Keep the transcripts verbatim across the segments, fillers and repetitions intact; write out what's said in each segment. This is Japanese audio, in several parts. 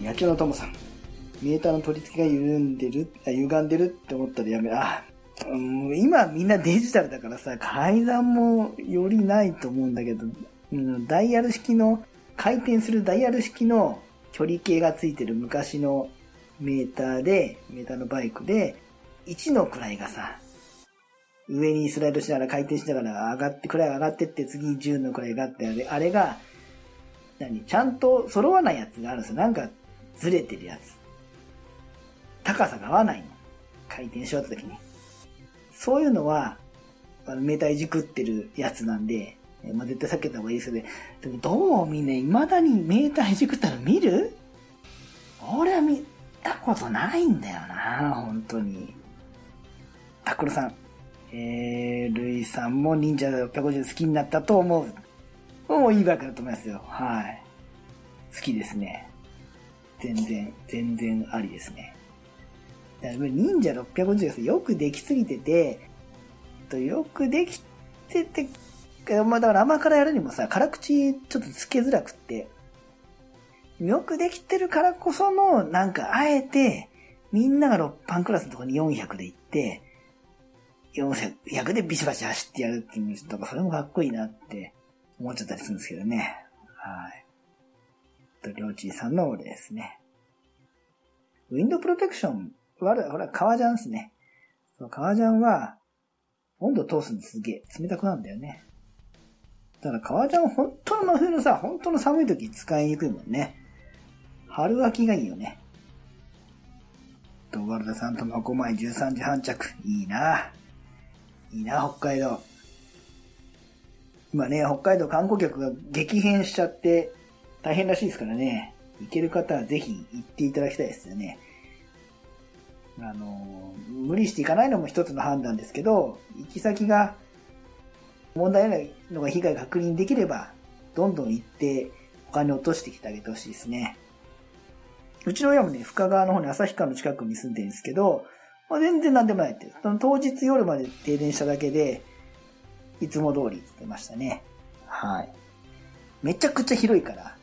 に野球のともさん。メーターの取り付けが緩んでる、あ、歪んでるって思ったらやめ、あ、うん、今みんなデジタルだからさ、改ざんもよりないと思うんだけど、うん、ダイヤル式の、回転するダイヤル式の距離計がついてる昔のメーターで、メーターのバイクで、いちの位がさ、上にスライドしながら回転しながら上がって、位が上がってって次じゅうの位があって、あれ、あれが、何、ちゃんと揃わないやつがあるんですよ。なんかずれてるやつ。高さが合わないの。回転しようった時に。そういうのは、あのメーターいじくってるやつなんで、まあ、絶対避けた方がいいですけど、でもどうみんな未だにメーターいじくったら見る？俺は見たことないんだよな、本当に。タックルさん。えー、ルイさんも忍者ろっぴゃくごじゅう好きになったと思う。もういいバイクだと思いますよ。はい。好きですね。全然、全然ありですね。だから忍者ろっぴゃくごじゅうがよくできすぎてて、よくできてて、まあだから甘辛やるにもさ、辛口ちょっとつけづらくって、よくできてるからこその、なんかあえて、みんながろく班クラスのところによんひゃくで行って、よんひゃくでビシバシ走ってやるっていうのとか、それもかっこいいなって思っちゃったりするんですけどね。はい。と、りょうちぃさんの俺ですね。ウィンドプロテクションは、ほら、革ジャンですね。その革ジャンは、温度通すのすげえ冷たくなるんだよね。だから革ジャン本当の真冬のさ、本当の寒い時使いにくいもんね。春秋がいいよね。と、ワルダさんとまこまいじゅうさんじはん着。いいないいな、北海道。今ね、北海道観光客が激変しちゃって大変らしいですからね。行ける方はぜひ行っていただきたいですよね。あの、無理して行かないのも一つの判断ですけど、行き先が問題ないのが被害が確認できれば、どんどん行ってお金落としてきてあげてほしいですね。うちの親もね、深川の方に旭川の近くに住んでるんですけど、まあ、全然なんでもないって。その当日夜まで停電しただけで、いつも通りって言ってましたね。はい。めちゃくちゃ広いから、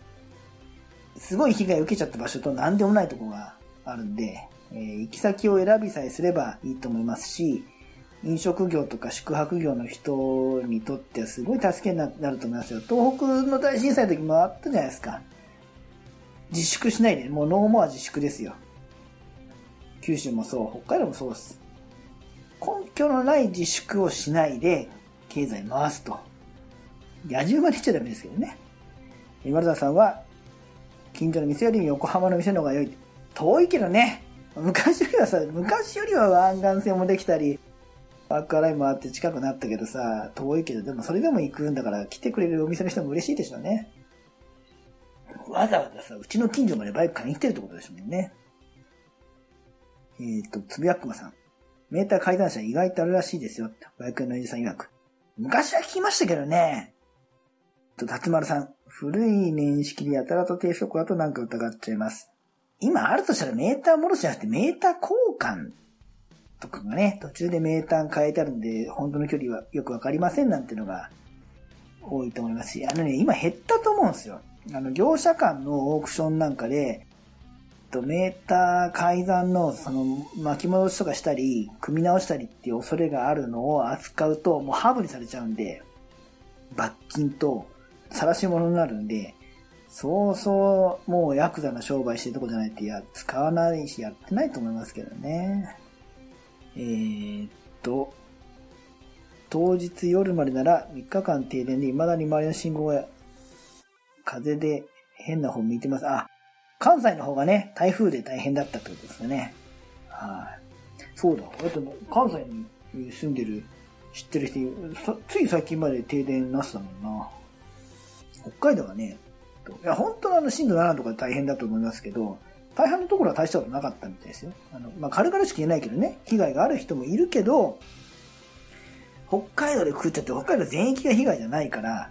すごい被害を受けちゃった場所となんでもないところがあるんで、えー、行き先を選びさえすればいいと思いますし、飲食業とか宿泊業の人にとってはすごい助けになると思いますよ。東北の大震災の時もあったじゃないですか。自粛しないで、もうノーモア自粛ですよ。九州もそう、北海道もそうです。根拠のない自粛をしないで、経済回すと。野獣までしちゃダメですけどね。丸田さんは、近所の店より横浜の店の方が良い。遠いけどね。昔よりはさ、昔よりは湾岸線もできたり、アクアラインもあって近くなったけどさ、遠いけど、でもそれでも行くんだから来てくれるお店の人も嬉しいでしょうね。わざわざさ、うちの近所までバイク買いに来てるってことですもんね。えーと、つぶやっくまさん。メーター改ざん車意外とあるらしいですよ。バイクのおじさん曰く。昔は聞きましたけどね。と、辰丸さん。古い年式でやたらと低速だとなんか疑っちゃいます。今あるとしたらメーター戻しじゃなくてメーター交換とかがね、途中でメーター変えてあるんで、本当の距離はよくわかりませんなんてのが多いと思いますし、あのね、今減ったと思うんですよ。あの、業者間のオークションなんかで、メーター改ざんのその巻き戻しとかしたり、組み直したりっていう恐れがあるのを扱うと、もうハブにされちゃうんで、罰金と晒し物になるんで、そうそう、もうヤクザの商売してるとこじゃないって、いや、使わないしやってないと思いますけどね。えーっと、当日夜までならみっかかん停電で未だに周りの信号が風で変な方向いてます。あ、関西の方がね、台風で大変だったってことですよね。はい。そうだ。だって関西に住んでる、知ってる人、つい最近まで停電なしたもんな。北海道はね、いや、本当のあの震度ななとか大変だと思いますけど、大半のところは大したことなかったみたいですよ。あの、まあ、軽々しく言えないけどね、被害がある人もいるけど、北海道で食っちゃって、北海道全域が被害じゃないから、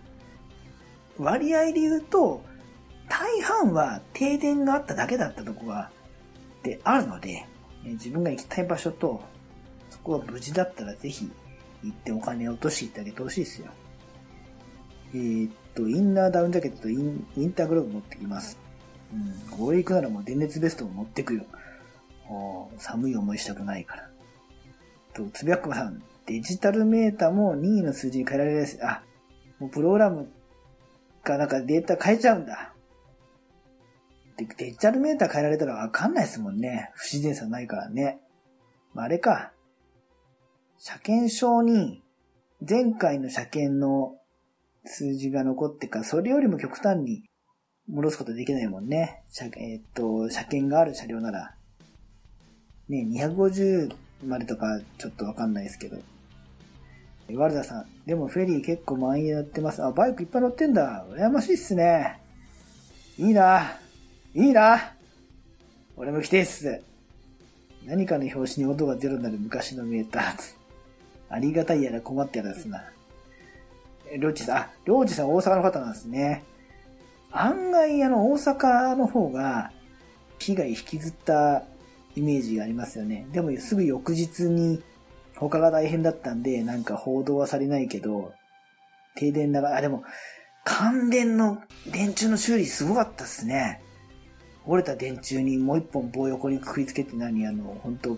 割合で言うと、大半は停電があっただけだったとこが、であるので、自分が行きたい場所と、そこが無事だったらぜひ行ってお金を落としていってあげてほしいですよ。えーっと、インナーダウンジャケットとイン、ウィンターグローブ持ってきます。うん、これ行くならもう電熱ベストも持ってくよ。もう寒い思いしたくないから。と、つぶやくまさん、デジタルメータも任意の数字に変えられる。あ、もうプログラムかなんかデータ変えちゃうんだ。で、デジタルメータ変えられたらわかんないですもんね。不自然さないからね。まあ、あれか。車検証に、前回の車検の数字が残ってか、それよりも極端に戻すことできないもんね。車、えー、っと、車検がある車両なら。ね、にひゃくごじゅうまでとかちょっとわかんないですけど。ワルダさん、でもフェリー結構満員やってます。あ、バイクいっぱい乗ってんだ。羨ましいっすね。いいな。いいな。俺も来てっす。何かの表紙に音がゼロになる昔のメーター。ありがたいやら困ってやらですな。りょうちさん、あ、りょうちさん大阪の方なんですね。案外あの大阪の方が被害引きずったイメージがありますよね。でもすぐ翌日に他が大変だったんでなんか報道はされないけど、停電だが、あ、でも関電の電柱の修理すごかったっすね。折れた電柱にもう一本棒横にくくりつけて、何あの本当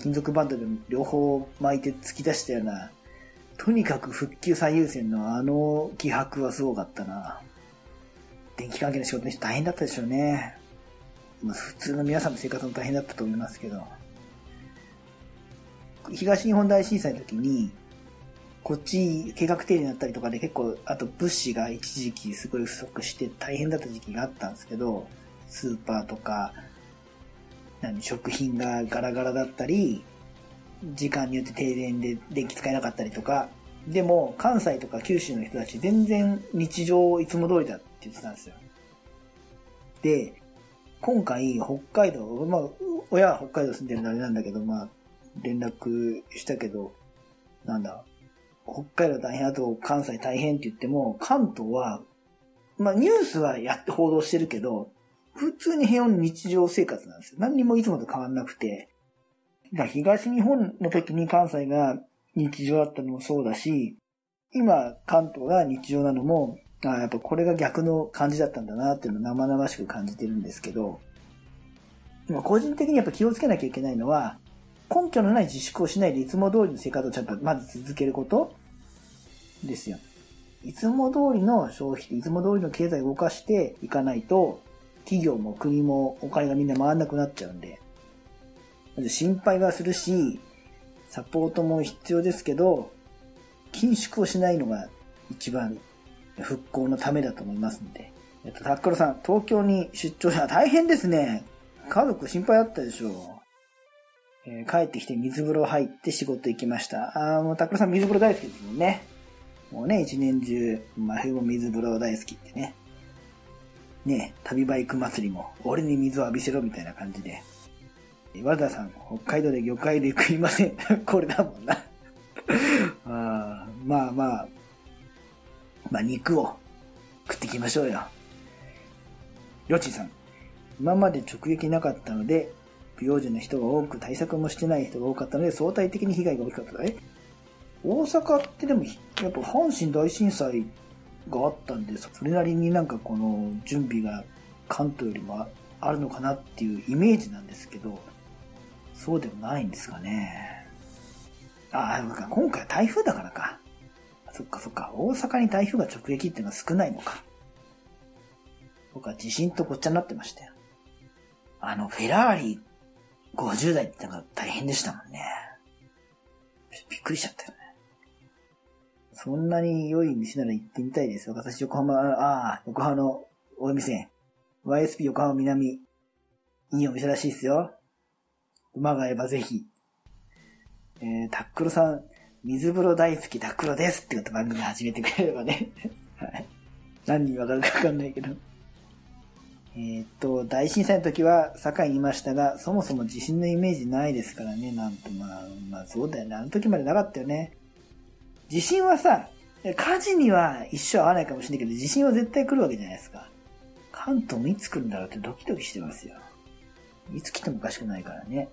金属バンドで両方巻いて突き出したような、とにかく復旧最優先のあの気迫はすごかったな。電気関係の仕事の人大変だったでしょうね。まあ、普通の皆さんの生活も大変だったと思いますけど、東日本大震災の時にこっち計画停電になったりとかで結構、あと物資が一時期すごい不足して大変だった時期があったんですけど、スーパーとか食品がガラガラだったり、時間によって停電で電気使えなかったりとか。でも関西とか九州の人たち全然日常いつも通りだって言ってたんですよ。で、今回北海道、まあ親は北海道住んでるのあれなんだけど、まあ連絡したけど、なんだ、北海道大変、あと関西大変って言っても、関東はまあニュースはやって報道してるけど、普通に平穏な日常生活なんですよ。何にもいつもと変わんなくて。だから東日本の時に関西が日常だったのもそうだし、今関東が日常なのも、あ、やっぱこれが逆の感じだったんだなっていうのを生々しく感じてるんですけど、今個人的にやっぱ気をつけなきゃいけないのは、根拠のない自粛をしないでいつも通りの生活をちゃんとまず続けることですよ。いつも通りの消費、いつも通りの経済を動かしていかないと、企業も国もお金がみんな回らなくなっちゃうんで、心配はするし、サポートも必要ですけど、緊縮をしないのが一番復興のためだと思いますので。えっと、タックロさん、東京に出張したら大変ですね。家族心配だったでしょう。えー、帰ってきて水風呂入って仕事行きました。あー、もうタックロさん水風呂大好きですもんね。もうね、一年中、真冬も水風呂大好きってね。ねえ、旅バイク祭りも、俺に水を浴びせろみたいな感じで。和田さん、北海道で魚介類食いません。これだもんな。あ、まあまあ、まあ肉を食っていきましょうよ。りょちんさん、今まで直撃なかったので、不用心な人が多く、対策もしてない人が多かったので、相対的に被害が大きかった。え、大阪ってでも、やっぱ阪神大震災、があったんで、それなりになんかこの準備が関東よりもあるのかなっていうイメージなんですけど、そうでもないんですかね。ああ、今回は台風だからか。そっかそっか、大阪に台風が直撃っていうのは少ないのか。僕は地震とごっちゃになってましたよ。あのフェラーリごじゅう台ってのが大変でしたもんね。びっくりしちゃったよね。そんなに良い店なら行ってみたいですよ。私、横浜、ああ、横浜のお店。ワイエスピー 横浜南。いいお店らしいですよ。馬が合えばぜひ。えー、タックロさん、水風呂大好きタックロですってこと番組始めてくれればね。はい。何人わかるかわかんないけど。えー、っと、大震災の時は堺にいましたが、そもそも地震のイメージないですからね。なんと、まあ、まあそうだよね。あの時までなかったよね。地震はさ、火事には一生合わないかもしれないけど、地震は絶対来るわけじゃないですか。関東もいつ来るんだろうってドキドキしてますよ。いつ来てもおかしくないからね。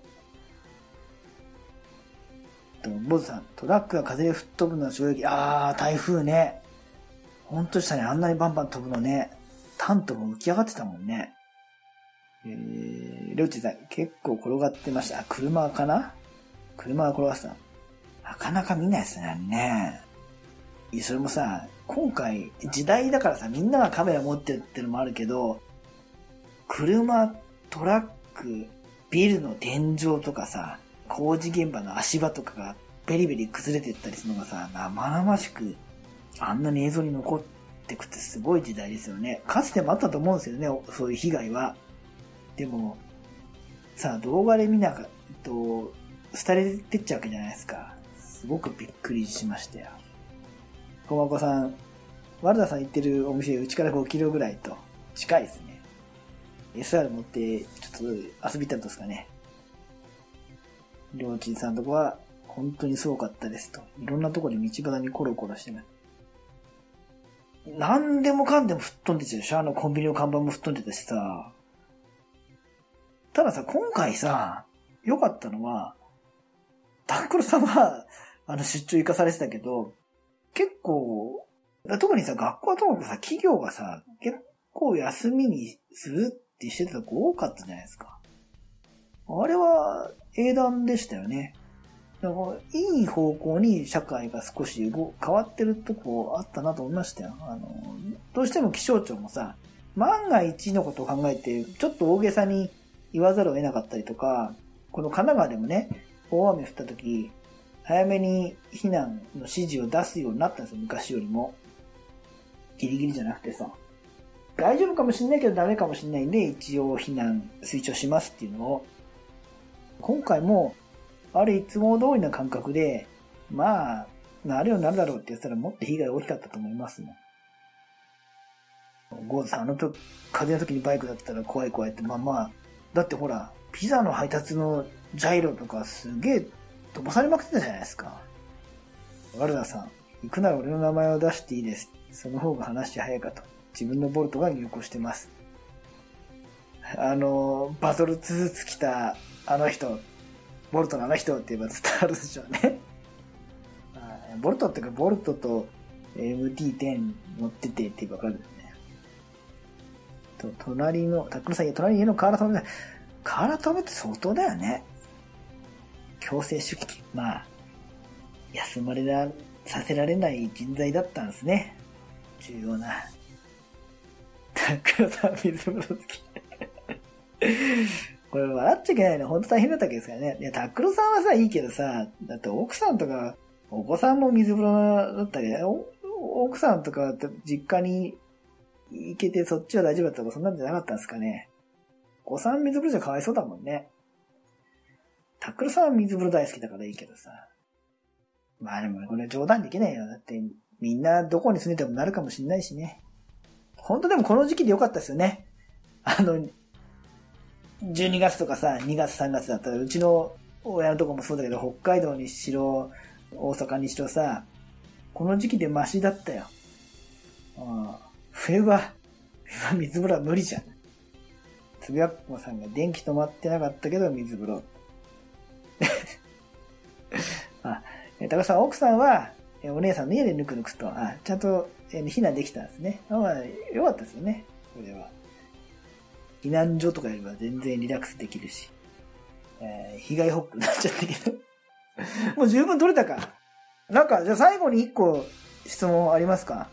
と、ボズさん、トラックが風で吹っ飛ぶのは衝撃。あー、台風ね。ほんとしたね、あんなにバンバン飛ぶのね。タントも浮き上がってたもんね。えー、りょうちさん、結構転がってました。車かな車が転がってた。なかなか見ないですね、あれね。それもさ、今回、時代だからさ、みんながカメラ持ってるってのもあるけど、車、トラック、ビルの天井とかさ、工事現場の足場とかがベリベリ崩れていったりするのがさ、生々しく、あんなに映像に残ってくってすごい時代ですよね。かつてもあったと思うんですよね、そういう被害は。でも、さ、動画で見なかったと、廃れてっちゃうわけじゃないですか。すごくびっくりしましたよ。こまこさん、ワルダさん行ってるお店、うちからごキロぐらいと、近いですね。エスアール 持って、ちょっと遊びたんですかね。りょうちんさんとこは、本当にすごかったですと。いろんなとこで道端にコロコロしてない。なんでもかんでも吹っ飛んでちゃうでしょ。あのコンビニの看板も吹っ飛んでたしさ。たださ、今回さ、良かったのは、タンクロさんは、あの、出張行かされてたけど、結構、特にさ、学校はともかくさ、企業がさ、結構休みにするってしてたとこ多かったじゃないですか。あれは、英断でしたよね。なんかいい方向に社会が少し変わってるとこあったなと思いましたよ。あの、どうしても気象庁もさ、万が一のことを考えて、ちょっと大げさに、言わざるを得なかったりとか、この神奈川でもね、大雨降った時、早めに避難の指示を出すようになったんですよ、昔よりも。ギリギリじゃなくてさ、大丈夫かもしんないけどダメかもしんないんで、一応避難推奨しますっていうのを、今回も、あれいつも通りな感覚で、まあ、なるようになるだろうって言ったらもっと被害大きかったと思いますね。ゴーズさん、あの時、風の時にバイクだったら怖い怖いって、まあまあ、だってほら、ピザの配達のジャイロとかすげえ飛ばされまくってたじゃないですか。ワルダさん、行くなら俺の名前を出していいです。その方が話早いかと。自分のボルトが入庫してます。あの、バトルツース着たあの人、ボルトのあの人って言えば伝わるでしょうね。ボルトっていうか、ボルトと エムティーテン 乗っててってわかる。隣の、タックルさん、いや、隣の家の瓦止めだ。瓦止めって相当だよね。強制出勤。まあ、休まれら、させられない人材だったんですね。重要な。タックルさん、水風呂好き。これ笑っちゃいけないの。ほんと大変だったわけですからね。いや、タックルさんはさ、いいけどさ、だって奥さんとか、お子さんも水風呂だったり、奥さんとか、実家に、行けてそっちは大丈夫だったとかそんなんじゃなかったんですかね。お子さん水風呂じゃかわいそうだもんね。タックルさんは水風呂大好きだからいいけどさ。まあでもこれ冗談できないよ。だってみんなどこに住んでてもなるかもしんないしね。ほんとでもこの時期でよかったですよね。あの、じゅうにがつとかさ、にがつさんがつだったらうちの親のとこもそうだけど北海道にしろ、大阪にしろさ、この時期でマシだったよ。ああ冬は、冬は水風呂は無理じゃん。つぶやっこさんが電気止まってなかったけど水風呂。あ、高橋さん、奥さんはお姉さんの家でぬくぬくと、あ、ちゃんと避難できたんですね。あ、まあ、よかったですよね。これは。避難所とかよりは全然リラックスできるし。えー、被害報告になっちゃったけど。もう十分取れたか。なんか、じゃあ最後に一個質問ありますか？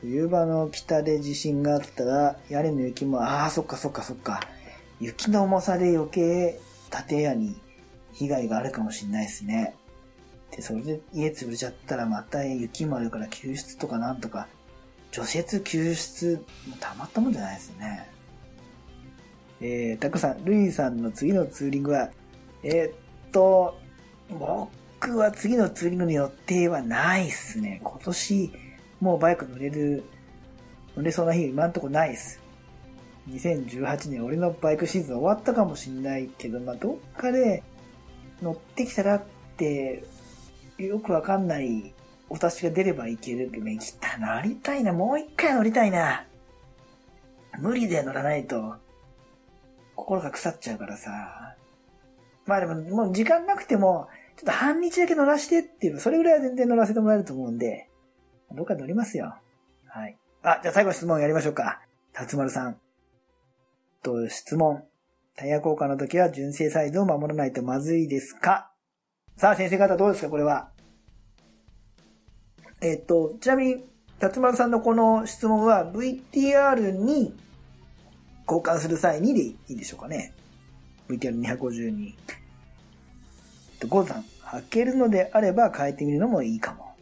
冬場の北で地震があったら、屋根の雪も、ああ、そっかそっかそっか。雪の重さで余計、建屋に被害があるかもしれないですね。で、それで家潰れちゃったらまた雪もあるから救出とかなんとか、除雪救出、もうたまったもんじゃないですね。えー、たくさん、ルイさんの次のツーリングは、えー、っと、僕は次のツーリングの予定はないっすね。今年、もうバイク乗れる、乗れそうな日今んとこないっす。にせんじゅうはちねん俺のバイクシーズン終わったかもしんないけど、まあ、どっかで乗ってきたらって、よくわかんないお達しが出ればいけるけど、ね、行きたいな、乗りたいな、もう一回乗りたいな。無理で乗らないと、心が腐っちゃうからさ。まあでも、もう時間なくても、ちょっと半日だけ乗らしてっていう、それぐらいは全然乗らせてもらえると思うんで、どっか乗りますよ。はい。あ、じゃあ最後質問やりましょうか。辰丸さん。と、質問。タイヤ交換の時は純正サイズを守らないとまずいですか？さあ、先生方どうですか、これは。えっと、ちなみに、辰丸さんのこの質問は ブイティーアール に交換する際にでいいでしょうかね。ブイティーアールにひゃくごじゅう に。ゴーさん、履けるのであれば変えてみるのもいいかも。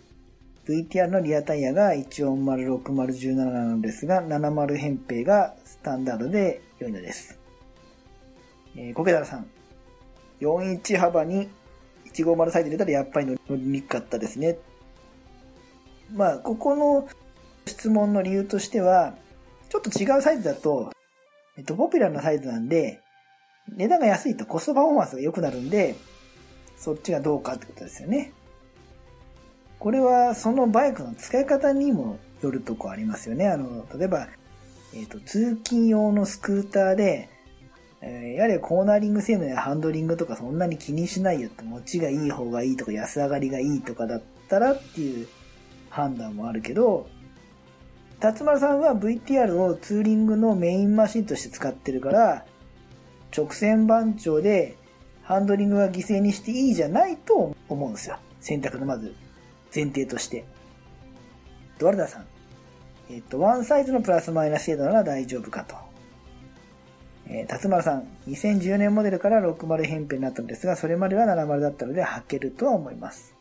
ブイティーアール のリアタイヤがいちよんまるろくまるいちなななのですが、ななじゅう扁平がスタンダードで良いのです。えー、コケダラさん、よんじゅういち幅にひゃくごじゅうサイズ入れたらやっぱり乗りにくかったですね。まあ、ここの質問の理由としては、ちょっと違うサイズだと、えっと、ポピュラーなサイズなんで、値段が安いとコストパフォーマンスが良くなるんで、そっちがどうかってことですよね。これはそのバイクの使い方にもよるとこありますよね。あの、例えば、えっと、通勤用のスクーターで、えー、やはりコーナリング性能やハンドリングとかそんなに気にしないよって、持ちがいい方がいいとか安上がりがいいとかだったらっていう判断もあるけど、辰丸さんは ブイティーアール をツーリングのメインマシンとして使ってるから、直線番長でハンドリングは犠牲にしていいじゃないと思うんですよ。選択のまず前提として。ドワルダーさん。えっと、ワンサイズのプラスマイナス程度なら大丈夫かと。えー、辰丸さん。にせんじゅうねんモデルからろくじゅう扁平になったのですが、それまではななじゅうだったので履けるとは思います。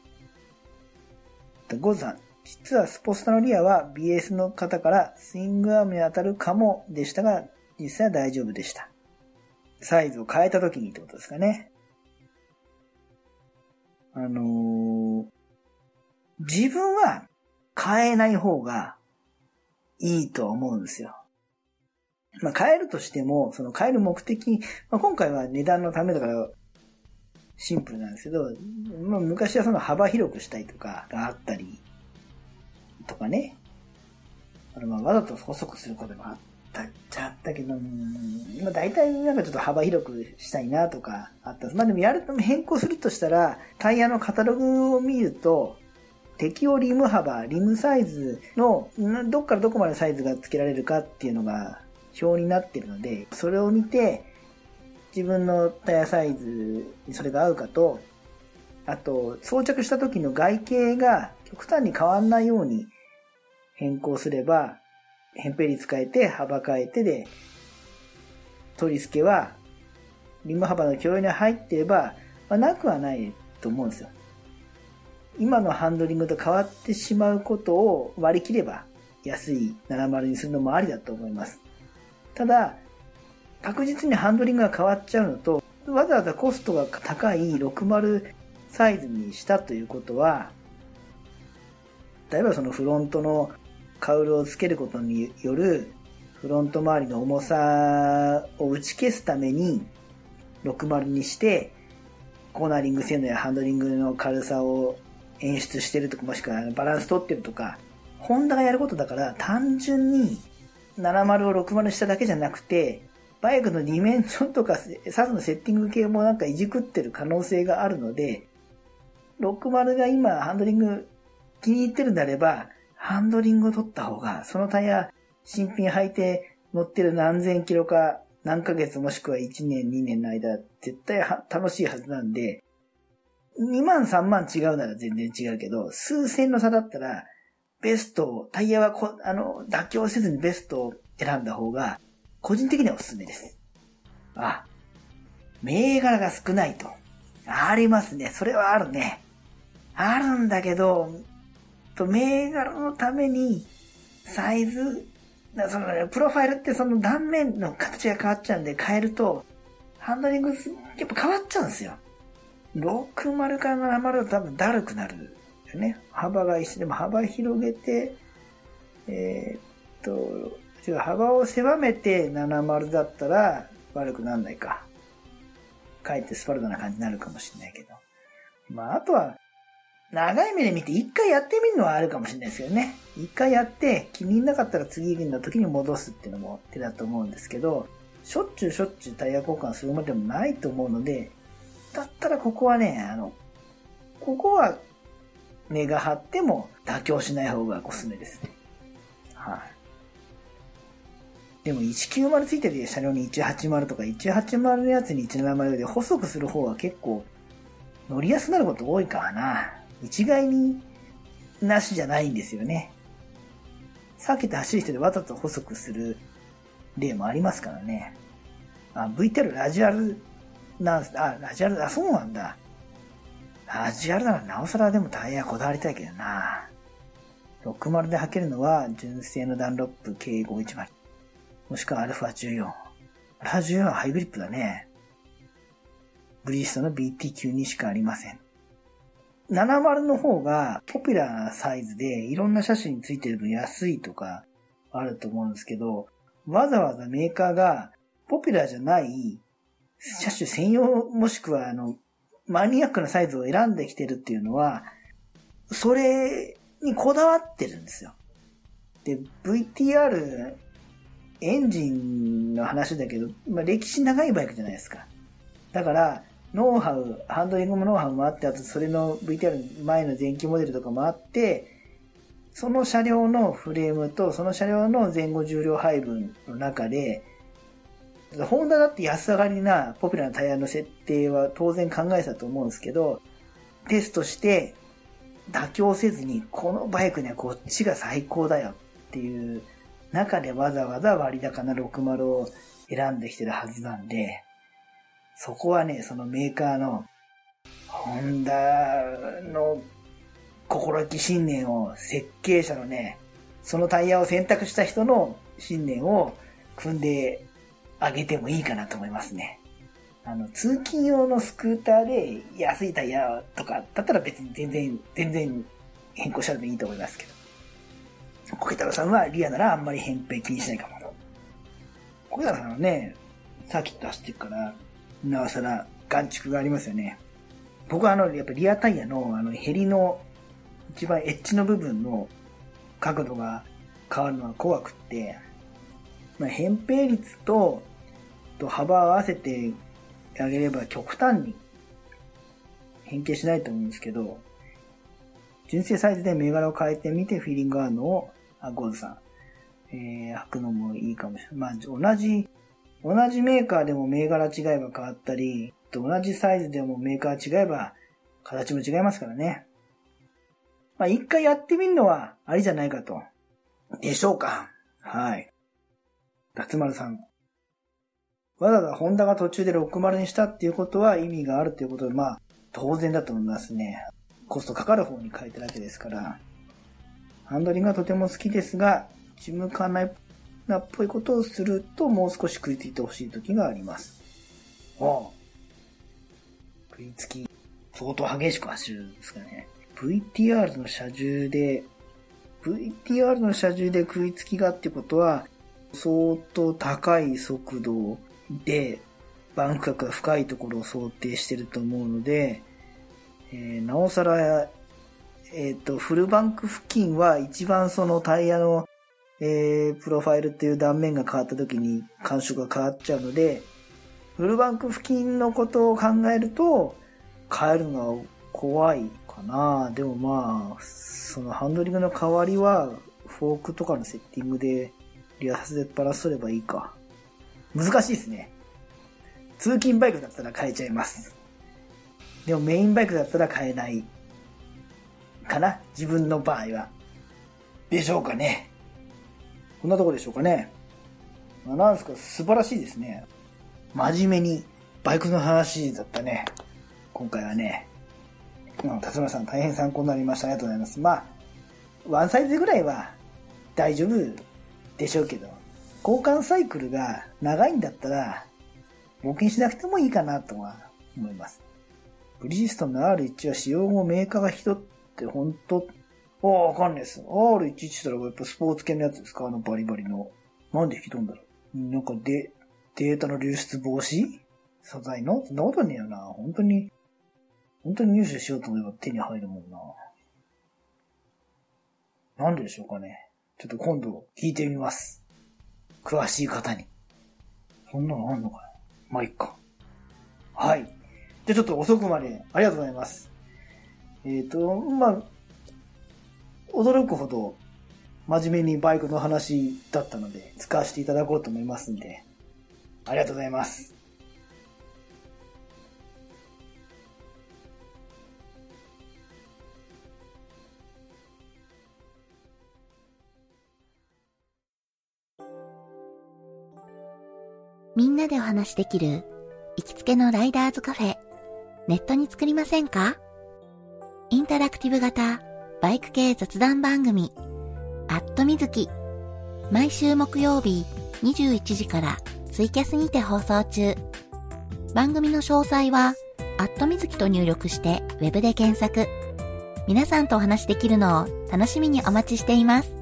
ゴズさん。実はスポスタのリアは ビーエス の方からスイングアームに当たるかもでしたが、実際は大丈夫でした。サイズを変えた時にってことですかね。あのー、自分は変えない方がいいと思うんですよ。まあ、変えるとしても、その変える目的、まあ、今回は値段のためだからシンプルなんですけど、まあ、昔はその幅広くしたいとかがあったり、とかね。あのまあわざと細くすることもあったっちゃったけど、まあ大体なんかちょっと幅広くしたいなとかあった。まあでもやると変更するとしたら、タイヤのカタログを見ると、適用リム幅、リムサイズのどっからどこまでサイズが付けられるかっていうのが表になってるので、それを見て自分のタイヤサイズにそれが合うかと、あと装着した時の外形が極端に変わんないように変更すれば、扁平率変えて、幅変えてで、取り付けは、リム幅の許容に入ってれば、まあ、なくはないと思うんですよ。今のハンドリングと変わってしまうことを割り切れば、安いななじゅうにするのもありだと思います。ただ、確実にハンドリングが変わっちゃうのと、わざわざコストが高いろくじゅうサイズにしたということは、例えばそのフロントのカウルをつけることによるフロント周りの重さを打ち消すためにろくじゅうにしてコーナーリング性能やハンドリングの軽さを演出してるとか、もしくはバランス取ってるとか、ホンダがやることだから、単純にななじゅうをろくじゅうにしただけじゃなくて、バイクのディメンションとかサスのセッティング系もなんかいじくってる可能性があるので、ろくじゅうが今ハンドリング気に入ってるんであれば、ハンドリングを取った方が、そのタイヤ、新品履いて乗ってる何千キロか、何ヶ月もしくはいちねんにねんの間、絶対楽しいはずなんで、にまんさんまん違うなら全然違うけど、数千の差だったら、ベストを、タイヤはこ、あの、妥協せずにベストを選んだ方が、個人的にはおすすめです。あ、銘柄が少ないと。ありますね。それはあるね。あるんだけど、銘柄のためにサイズ、そのプロファイルってその断面の形が変わっちゃうんで、変えるとハンドリングやっぱ変わっちゃうんですよ。ろくじゅうからななじゅうだと多分だるくなるんだよね。幅が一緒でも幅広げて、えー、っと違う、幅を狭めてななじゅうだったら悪くなんないか。かえってスパルタな感じになるかもしれないけど、まああとは。長い目で見て一回やってみるのはあるかもしれないですけどね。一回やって気に入んなかったら次の時に戻すっていうのも手だと思うんですけど、しょっちゅうしょっちゅうタイヤ交換するまでもないと思うので、だったらここはね、あの、ここは目が張っても妥協しない方がおすすめですね。はい、あ。でもいちきゅうまるついてる車両にいちはちまるとかいちはちまるのやつにいちななまるで細くする方が結構乗りやすくなること多いからな。一概になしじゃないんですよね。避けて走る人でわざと細くする例もありますからね。あ、ブイティーアール ラジアルなんす、あ、ラジアル、あ、そうなんだ。ラジアルならなおさらでもタイヤこだわりたいけどな。ろくじゅうで履けるのは純正のダンロップ ケーごひゃくじゅう もしくは アルファじゅうよん。アルファじゅうよん はハイグリップだね。ブリヂストンの ビーティーきゅうじゅうに しかありません。ななじゅうの方がポピュラーなサイズでいろんな車種についてる分安いとかあると思うんですけど、わざわざメーカーがポピュラーじゃない車種専用もしくはあのマニアックなサイズを選んできてるっていうのは、それにこだわってるんですよ。で、ブイティーアール エンジンの話だけど、まあ、歴史長いバイクじゃないですか。だからノウハウ、ハンドリングもノウハウもあって、あとそれの ブイティーアール の前の前期モデルとかもあって、その車両のフレームとその車両の前後重量配分の中で、ホンダだって安上がりなポピュラーなタイヤの設定は当然考えたと思うんですけど、テストして妥協せずにこのバイクにはこっちが最高だよっていう中でわざわざ割高なろくじゅうを選んできてるはずなんで、そこはね、そのメーカーのホンダの心意気信念を、設計者のね、そのタイヤを選択した人の信念を組んであげてもいいかなと思いますね。あの通勤用のスクーターで安いタイヤとかだったら別に全然全然変更しちゃっていいと思いますけど、コケ太郎さんはリアならあんまり扁平気にしないかもと。コケ太郎さんはね、サーキット走ってるからなおさら眼蓄がありますよね。僕はあのやっぱリアタイヤのあのヘリの一番エッジの部分の角度が変わるのが怖くって、まあ、扁平率とと幅を合わせてあげれば極端に変形しないと思うんですけど、純正サイズで銘柄を変えてみてフィーリング合うのをゴーズさん、えー、履くのもいいかもしれない。まあ同じ同じメーカーでも銘柄違えば変わったり、同じサイズでもメーカー違えば形も違いますからね。まあ一回やってみるのはありじゃないかと。でしょうか。はい。辰丸さん。わざわざホンダが途中でろくじゅうにしたっていうことは意味があるっていうことで、まあ当然だと思いますね。コストかかる方に変えただけですから。ハンドリングがとても好きですが、ジムカナイなっぽいことをするともう少し食いついてほしい時があります。ああ。食いつき、相当激しく走るんですかね。ブイティーアール の車重で、ブイティーアール の車重で食いつきがってことは、相当高い速度でバンク角が深いところを想定してると思うので、えー、なおさら、えっと、フルバンク付近は一番そのタイヤの、えー、プロファイルっていう断面が変わった時に感触が変わっちゃうので、フルバンク付近のことを考えると変えるのが怖いかな。でもまあ、そのハンドリングの代わりはフォークとかのセッティングでリアサスでバラしとればいいか。難しいですね。通勤バイクだったら変えちゃいます。でもメインバイクだったら変えないかな、自分の場合は。でしょうかね。こんなとこでしょうかね。まあ、なんですか、素晴らしいですね。真面目にバイクの話だったね。今回はね。うん、辰村さん大変参考になりました。ありがとうございます。まあ、ワンサイズぐらいは大丈夫でしょうけど、交換サイクルが長いんだったら募金しなくてもいいかなとは思います。ブリヂストンの アールじゅういち は使用後メーカーが人って本当ああわかんないです。 アールじゅういち って言ったらやっぱスポーツ系のやつですか。あのバリバリの、なんで引き飛んだろう。なんかでデータの流出防止素材のそんなことねえよな。本当に本当に入手しようと思えば手に入るもんな。なんででしょうかね。ちょっと今度聞いてみます。詳しい方に。そんなのあんのかな。まあ、いっか。はい。じゃあちょっと遅くまでありがとうございます。えっと、まあ、驚くほど真面目にバイクの話だったので使わせていただこうと思いますんで、ありがとうございます。みんなでお話しできる行きつけのライダーズカフェ、ネットに作りませんか？インタラクティブ型バイク系雑談番組アットみずき、毎週木曜日にじゅういちじからツイキャスにて放送中。番組の詳細はアットみずきと入力してウェブで検索。皆さんとお話しできるのを楽しみにお待ちしています。